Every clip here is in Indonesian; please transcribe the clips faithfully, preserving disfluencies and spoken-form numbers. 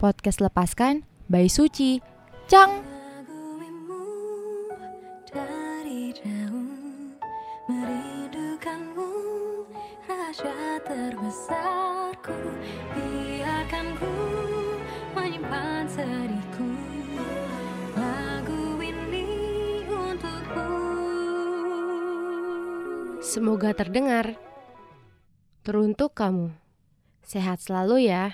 Podcast Lepaskan by Suci Chang. Dari daun merindukanmu, rahasia terbesarku, biarkan ku menyimpan sedihku. Lagu ini untukmu. Semoga terdengar, teruntuk kamu. Sehat selalu ya.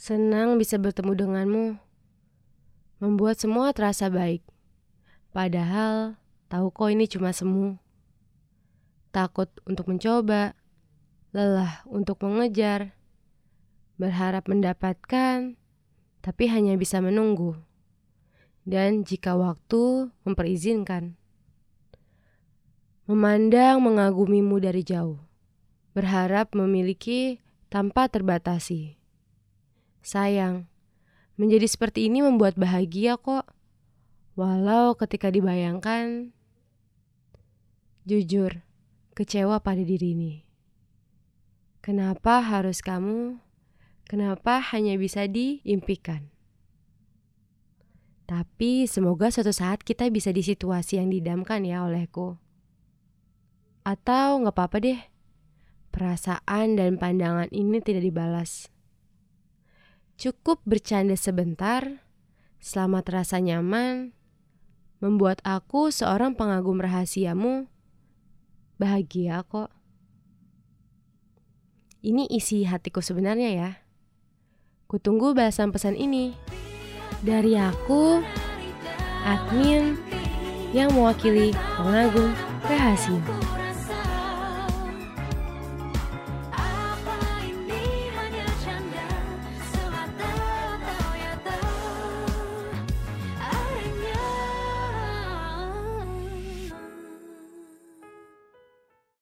Senang bisa bertemu denganmu, membuat semua terasa baik. Padahal tahu kok ini cuma semu. Takut untuk mencoba, lelah untuk mengejar, berharap mendapatkan, tapi hanya bisa menunggu. Dan jika waktu memperizinkan, memandang mengagumimu dari jauh, berharap memiliki tanpa terbatasi. Sayang, menjadi seperti ini membuat bahagia kok, walau ketika dibayangkan, jujur, kecewa pada diri ini. Kenapa harus kamu? Kenapa hanya bisa diimpikan? Tapi semoga suatu saat kita bisa di situasi yang didamkan ya olehku. Atau gak apa-apa deh, perasaan dan pandangan ini tidak dibalas. Cukup bercanda sebentar, selama terasa nyaman, membuat aku seorang pengagum rahasiamu, bahagia kok. Ini isi hatiku sebenarnya ya. Kutunggu balasan pesan ini. Dari aku, admin yang mewakili pengagum rahasia.